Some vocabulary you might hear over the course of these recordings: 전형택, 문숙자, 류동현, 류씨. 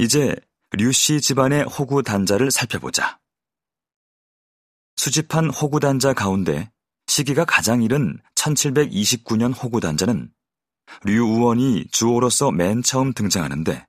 이제 류씨 집안의 호구 단자를 살펴보자. 수집한 호구 단자 가운데 시기가 가장 이른 1729년 호구 단자는 류우원이 주호로서 맨 처음 등장하는데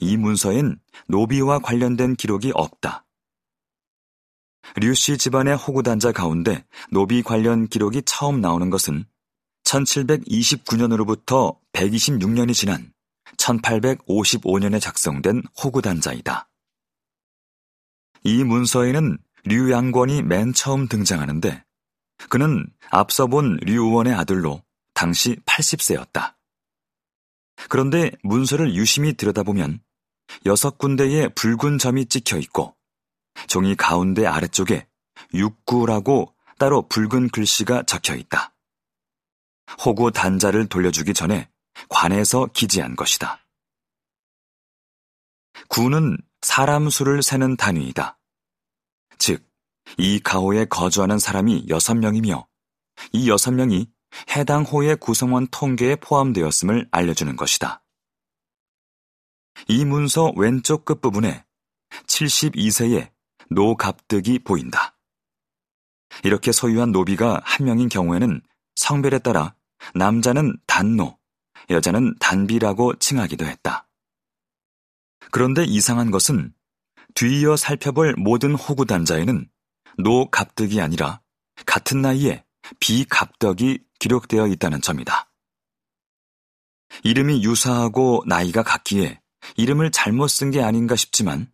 이 문서엔 노비와 관련된 기록이 없다. 류씨 집안의 호구 단자 가운데 노비 관련 기록이 처음 나오는 것은 1729년으로부터 126년이 지난 1855년에 작성된 호구 단자이다. 이 문서에는 류양권이 맨 처음 등장하는데 그는 앞서 본 류우원의 아들로 당시 80세였다. 그런데 문서를 유심히 들여다보면 6군데에 붉은 점이 찍혀 있고 종이 가운데 아래쪽에 육구라고 따로 붉은 글씨가 적혀 있다. 호구 단자를 돌려주기 전에 관에서 기재한 것이다. 구는 사람 수를 세는 단위이다. 즉, 이 가호에 거주하는 사람이 6명이며 이 6명이 해당 호의 구성원 통계에 포함되었음을 알려주는 것이다. 이 문서 왼쪽 끝부분에 72세의 노갑득이 보인다. 이렇게 소유한 노비가 1명인 경우에는 성별에 따라 남자는 단노, 여자는 단비라고 칭하기도 했다. 그런데 이상한 것은 뒤이어 살펴볼 모든 호구 단자에는 노갑득이 아니라 같은 나이에 비갑덕이 기록되어 있다는 점이다. 이름이 유사하고 나이가 같기에 이름을 잘못 쓴 게 아닌가 싶지만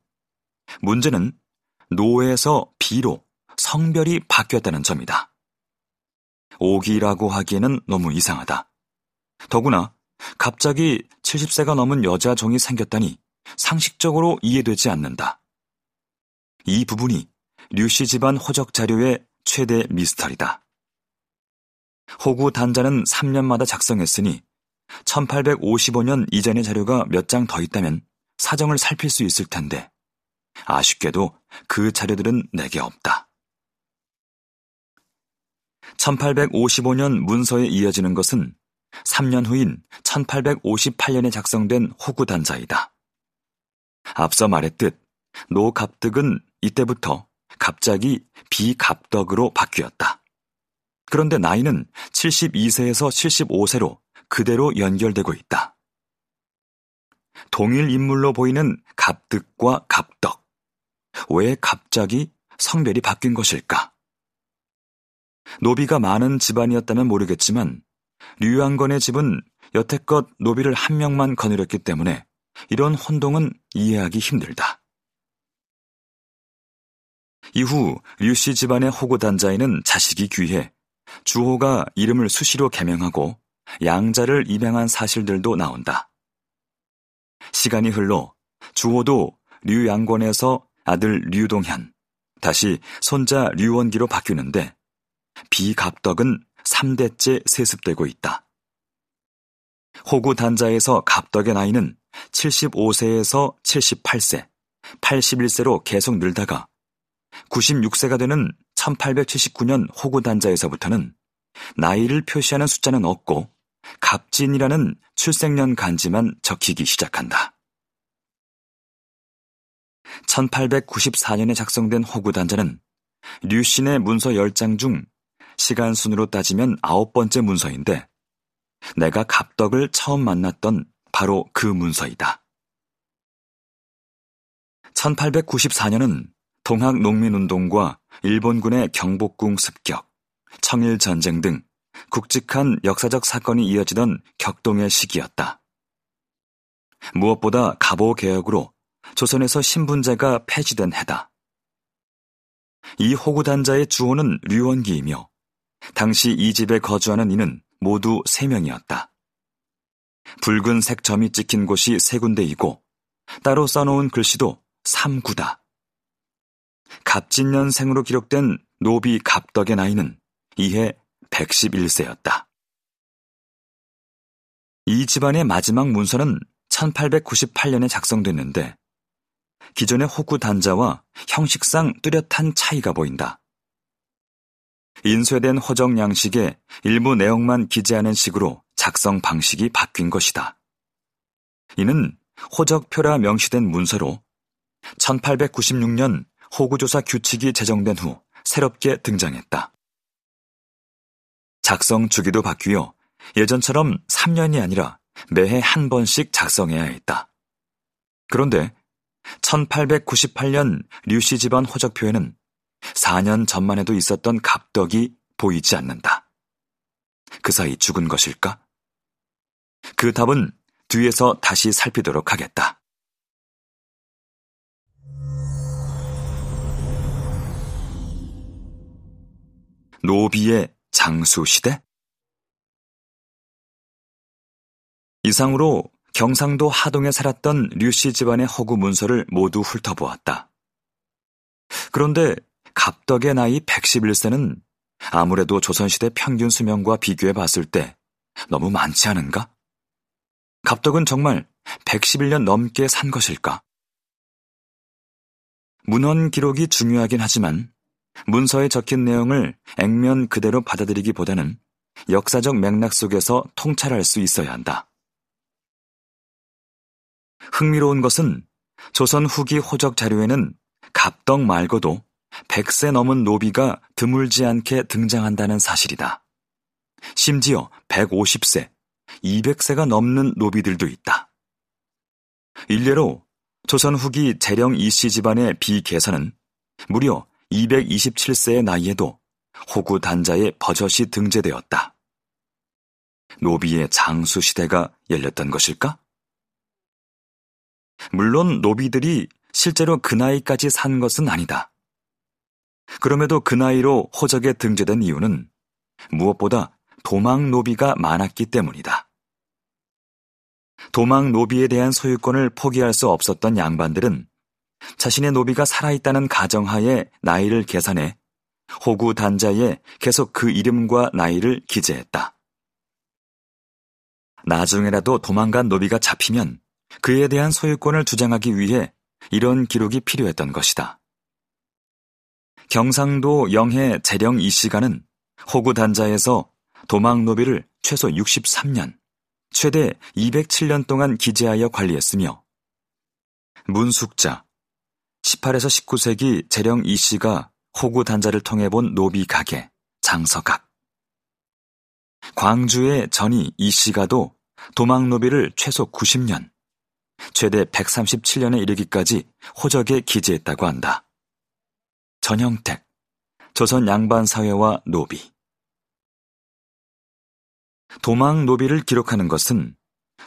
문제는 노에서 비로 성별이 바뀌었다는 점이다. 오기라고 하기에는 너무 이상하다. 더구나 갑자기 70세가 넘은 여자 종이 생겼다니 상식적으로 이해되지 않는다. 이 부분이 류씨 집안 호적 자료의 최대 미스터리다. 호구 단자는 3년마다 작성했으니 1855년 이전의 자료가 몇 장 더 있다면 사정을 살필 수 있을 텐데 아쉽게도 그 자료들은 내게 없다. 1855년 문서에 이어지는 것은 3년 후인 1858년에 작성된 호구 단자이다. 앞서 말했듯 노갑득은 이때부터 갑자기 비갑덕으로 바뀌었다. 그런데 나이는 72세에서 75세로 그대로 연결되고 있다. 동일 인물로 보이는 갑득과 갑덕. 왜 갑자기 성별이 바뀐 것일까? 노비가 많은 집안이었다면 모르겠지만 류양건의 집은 여태껏 노비를 1명만 거느렸기 때문에 이런 혼동은 이해하기 힘들다. 이후 류씨 집안의 호구 단자에는 자식이 귀해 주호가 이름을 수시로 개명하고 양자를 입양한 사실들도 나온다. 시간이 흘러 주호도 류양권에서 아들 류동현, 다시 손자 류원기로 바뀌는데 비갑덕은 3대째 세습되고 있다. 호구 단자에서 갑덕의 나이는 75세에서 78세, 81세로 계속 늘다가 96세가 되는 1879년 호구 단자에서부터는 나이를 표시하는 숫자는 없고 갑진이라는 출생년 간지만 적히기 시작한다. 1894년에 작성된 호구 단자는 류씨네 문서 10장 중 시간 순으로 따지면 9번째 문서인데 내가 갑덕을 처음 만났던 바로 그 문서이다. 1894년은 동학 농민운동과 일본군의 경복궁 습격, 청일전쟁 등 굵직한 역사적 사건이 이어지던 격동의 시기였다. 무엇보다 갑오개혁으로 조선에서 신분제가 폐지된 해다. 이 호구단자의 주호는 류원기이며 당시 이 집에 거주하는 이는 모두 3명이었다. 붉은색 점이 찍힌 곳이 3군데이고 따로 써놓은 글씨도 3구다. 갑진년생으로 기록된 노비 갑덕의 나이는 이해 111세였다. 이 집안의 마지막 문서는 1898년에 작성됐는데 기존의 호구 단자와 형식상 뚜렷한 차이가 보인다. 인쇄된 호적 양식에 일부 내용만 기재하는 식으로 작성 방식이 바뀐 것이다. 이는 호적표라 명시된 문서로 1896년 호구조사 규칙이 제정된 후 새롭게 등장했다. 작성 주기도 바뀌어 예전처럼 3년이 아니라 매해 한 번씩 작성해야 했다. 그런데 1898년 류씨 집안 호적표에는 4년 전만 해도 있었던 갑덕이 보이지 않는다. 그 사이 죽은 것일까? 그 답은 뒤에서 다시 살피도록 하겠다. 노비의 장수시대? 이상으로 경상도 하동에 살았던 류씨 집안의 허구 문서를 모두 훑어보았다. 그런데 갑덕의 나이 111세는 아무래도 조선시대 평균 수명과 비교해 봤을 때 너무 많지 않은가? 갑덕은 정말 111년 넘게 산 것일까? 문헌 기록이 중요하긴 하지만 문서에 적힌 내용을 액면 그대로 받아들이기보다는 역사적 맥락 속에서 통찰할 수 있어야 한다. 흥미로운 것은 조선 후기 호적 자료에는 갑덕 말고도 100세 넘은 노비가 드물지 않게 등장한다는 사실이다. 심지어 150세, 200세가 넘는 노비들도 있다. 일례로 조선 후기 재령 이씨 집안의 비계서는 무려 227세의 나이에도 호구 단자에 버젓이 등재되었다. 노비의 장수 시대가 열렸던 것일까? 물론 노비들이 실제로 그 나이까지 산 것은 아니다. 그럼에도 그 나이로 호적에 등재된 이유는 무엇보다 도망 노비가 많았기 때문이다. 도망 노비에 대한 소유권을 포기할 수 없었던 양반들은 자신의 노비가 살아있다는 가정하에 나이를 계산해 호구 단자에 계속 그 이름과 나이를 기재했다. 나중에라도 도망간 노비가 잡히면 그에 대한 소유권을 주장하기 위해 이런 기록이 필요했던 것이다. 경상도 영해 재령 이씨가는 호구 단자에서 도망 노비를 최소 63년, 최대 207년 동안 기재하여 관리했으며 문숙자, 18에서 19세기 재령 이씨가 호구 단자를 통해 본 노비 가계, 장서각. 광주의 전이 이씨가도 도망 노비를 최소 90년, 최대 137년에 이르기까지 호적에 기재했다고 한다. 전형택, 조선 양반사회와 노비. 도망 노비를 기록하는 것은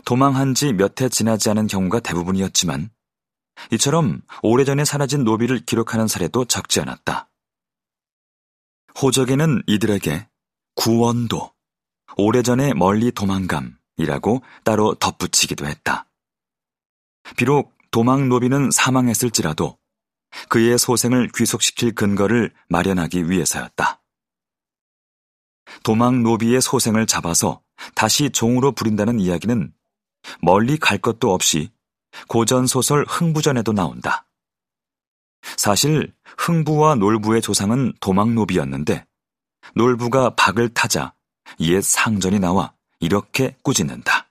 도망한 지 몇 해 지나지 않은 경우가 대부분이었지만 이처럼 오래전에 사라진 노비를 기록하는 사례도 적지 않았다. 호적에는 이들에게 구원도, 오래전에 멀리 도망감이라고 따로 덧붙이기도 했다. 비록 도망 노비는 사망했을지라도 그의 소생을 귀속시킬 근거를 마련하기 위해서였다. 도망 노비의 소생을 잡아서 다시 종으로 부린다는 이야기는 멀리 갈 것도 없이 고전소설 흥부전에도 나온다. 사실 흥부와 놀부의 조상은 도망 노비였는데 놀부가 박을 타자 옛 상전이 나와 이렇게 꾸짖는다.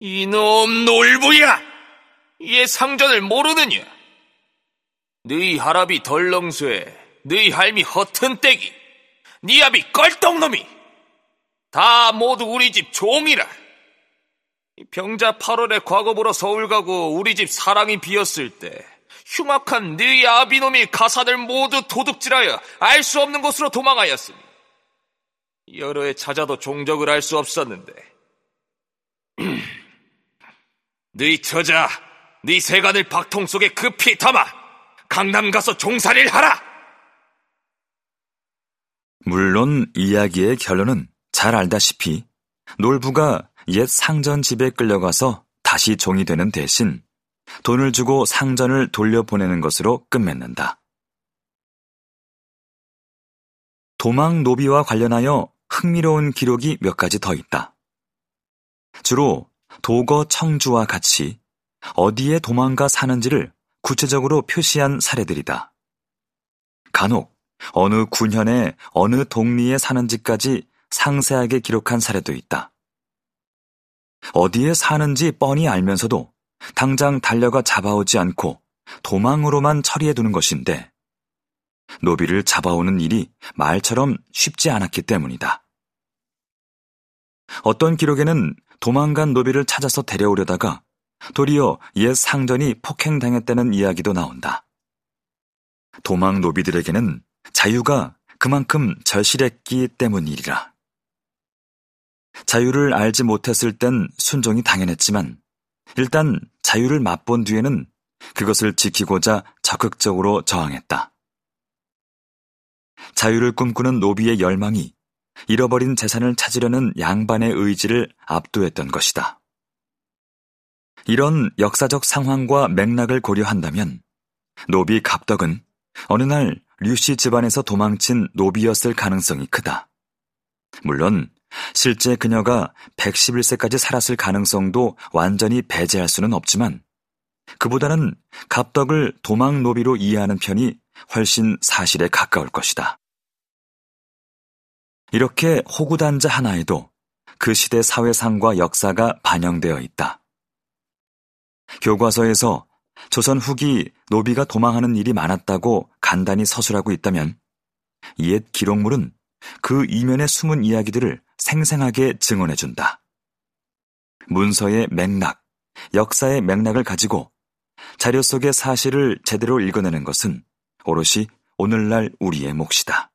이놈 놀부야! 옛 상전을 모르느냐? 너희 할아비 덜렁쇠, 너희 할미 허튼떼기, 네 아비 껄떡놈이 다 모두 우리 집 종이라. 병자 8월에 과거보러 서울 가고 우리 집 사랑이 비었을 때 흉악한 네 아비놈이 가사들 모두 도둑질하여 알 수 없는 곳으로 도망하였으니 여러 해 찾아도 종적을 알 수 없었는데 네 처자, 네 세간을 박통 속에 급히 담아 강남 가서 종살이를 하라. 물론 이야기의 결론은 잘 알다시피 놀부가 옛 상전 집에 끌려가서 다시 종이 되는 대신 돈을 주고 상전을 돌려보내는 것으로 끝맺는다. 도망 노비와 관련하여 흥미로운 기록이 몇 가지 더 있다. 주로 도거 청주와 같이 어디에 도망가 사는지를 구체적으로 표시한 사례들이다. 간혹 어느 군현의 어느 동리에 사는지까지 상세하게 기록한 사례도 있다. 어디에 사는지 뻔히 알면서도 당장 달려가 잡아오지 않고 도망으로만 처리해두는 것인데 노비를 잡아오는 일이 말처럼 쉽지 않았기 때문이다. 어떤 기록에는 도망간 노비를 찾아서 데려오려다가 도리어 옛 상전이 폭행당했다는 이야기도 나온다. 도망 노비들에게는 자유가 그만큼 절실했기 때문이리라. 자유를 알지 못했을 땐 순종이 당연했지만 일단 자유를 맛본 뒤에는 그것을 지키고자 적극적으로 저항했다. 자유를 꿈꾸는 노비의 열망이 잃어버린 재산을 찾으려는 양반의 의지를 압도했던 것이다. 이런 역사적 상황과 맥락을 고려한다면 노비 갑덕은 어느 날 류씨 집안에서 도망친 노비였을 가능성이 크다. 물론 실제 그녀가 111세까지 살았을 가능성도 완전히 배제할 수는 없지만 그보다는 갑덕을 도망 노비로 이해하는 편이 훨씬 사실에 가까울 것이다. 이렇게 호구단자 하나에도 그 시대 사회상과 역사가 반영되어 있다. 교과서에서 조선 후기 노비가 도망하는 일이 많았다고 간단히 서술하고 있다면 옛 기록물은 그 이면에 숨은 이야기들을 생생하게 증언해준다. 문서의 맥락, 역사의 맥락을 가지고 자료 속의 사실을 제대로 읽어내는 것은 오롯이 오늘날 우리의 몫이다.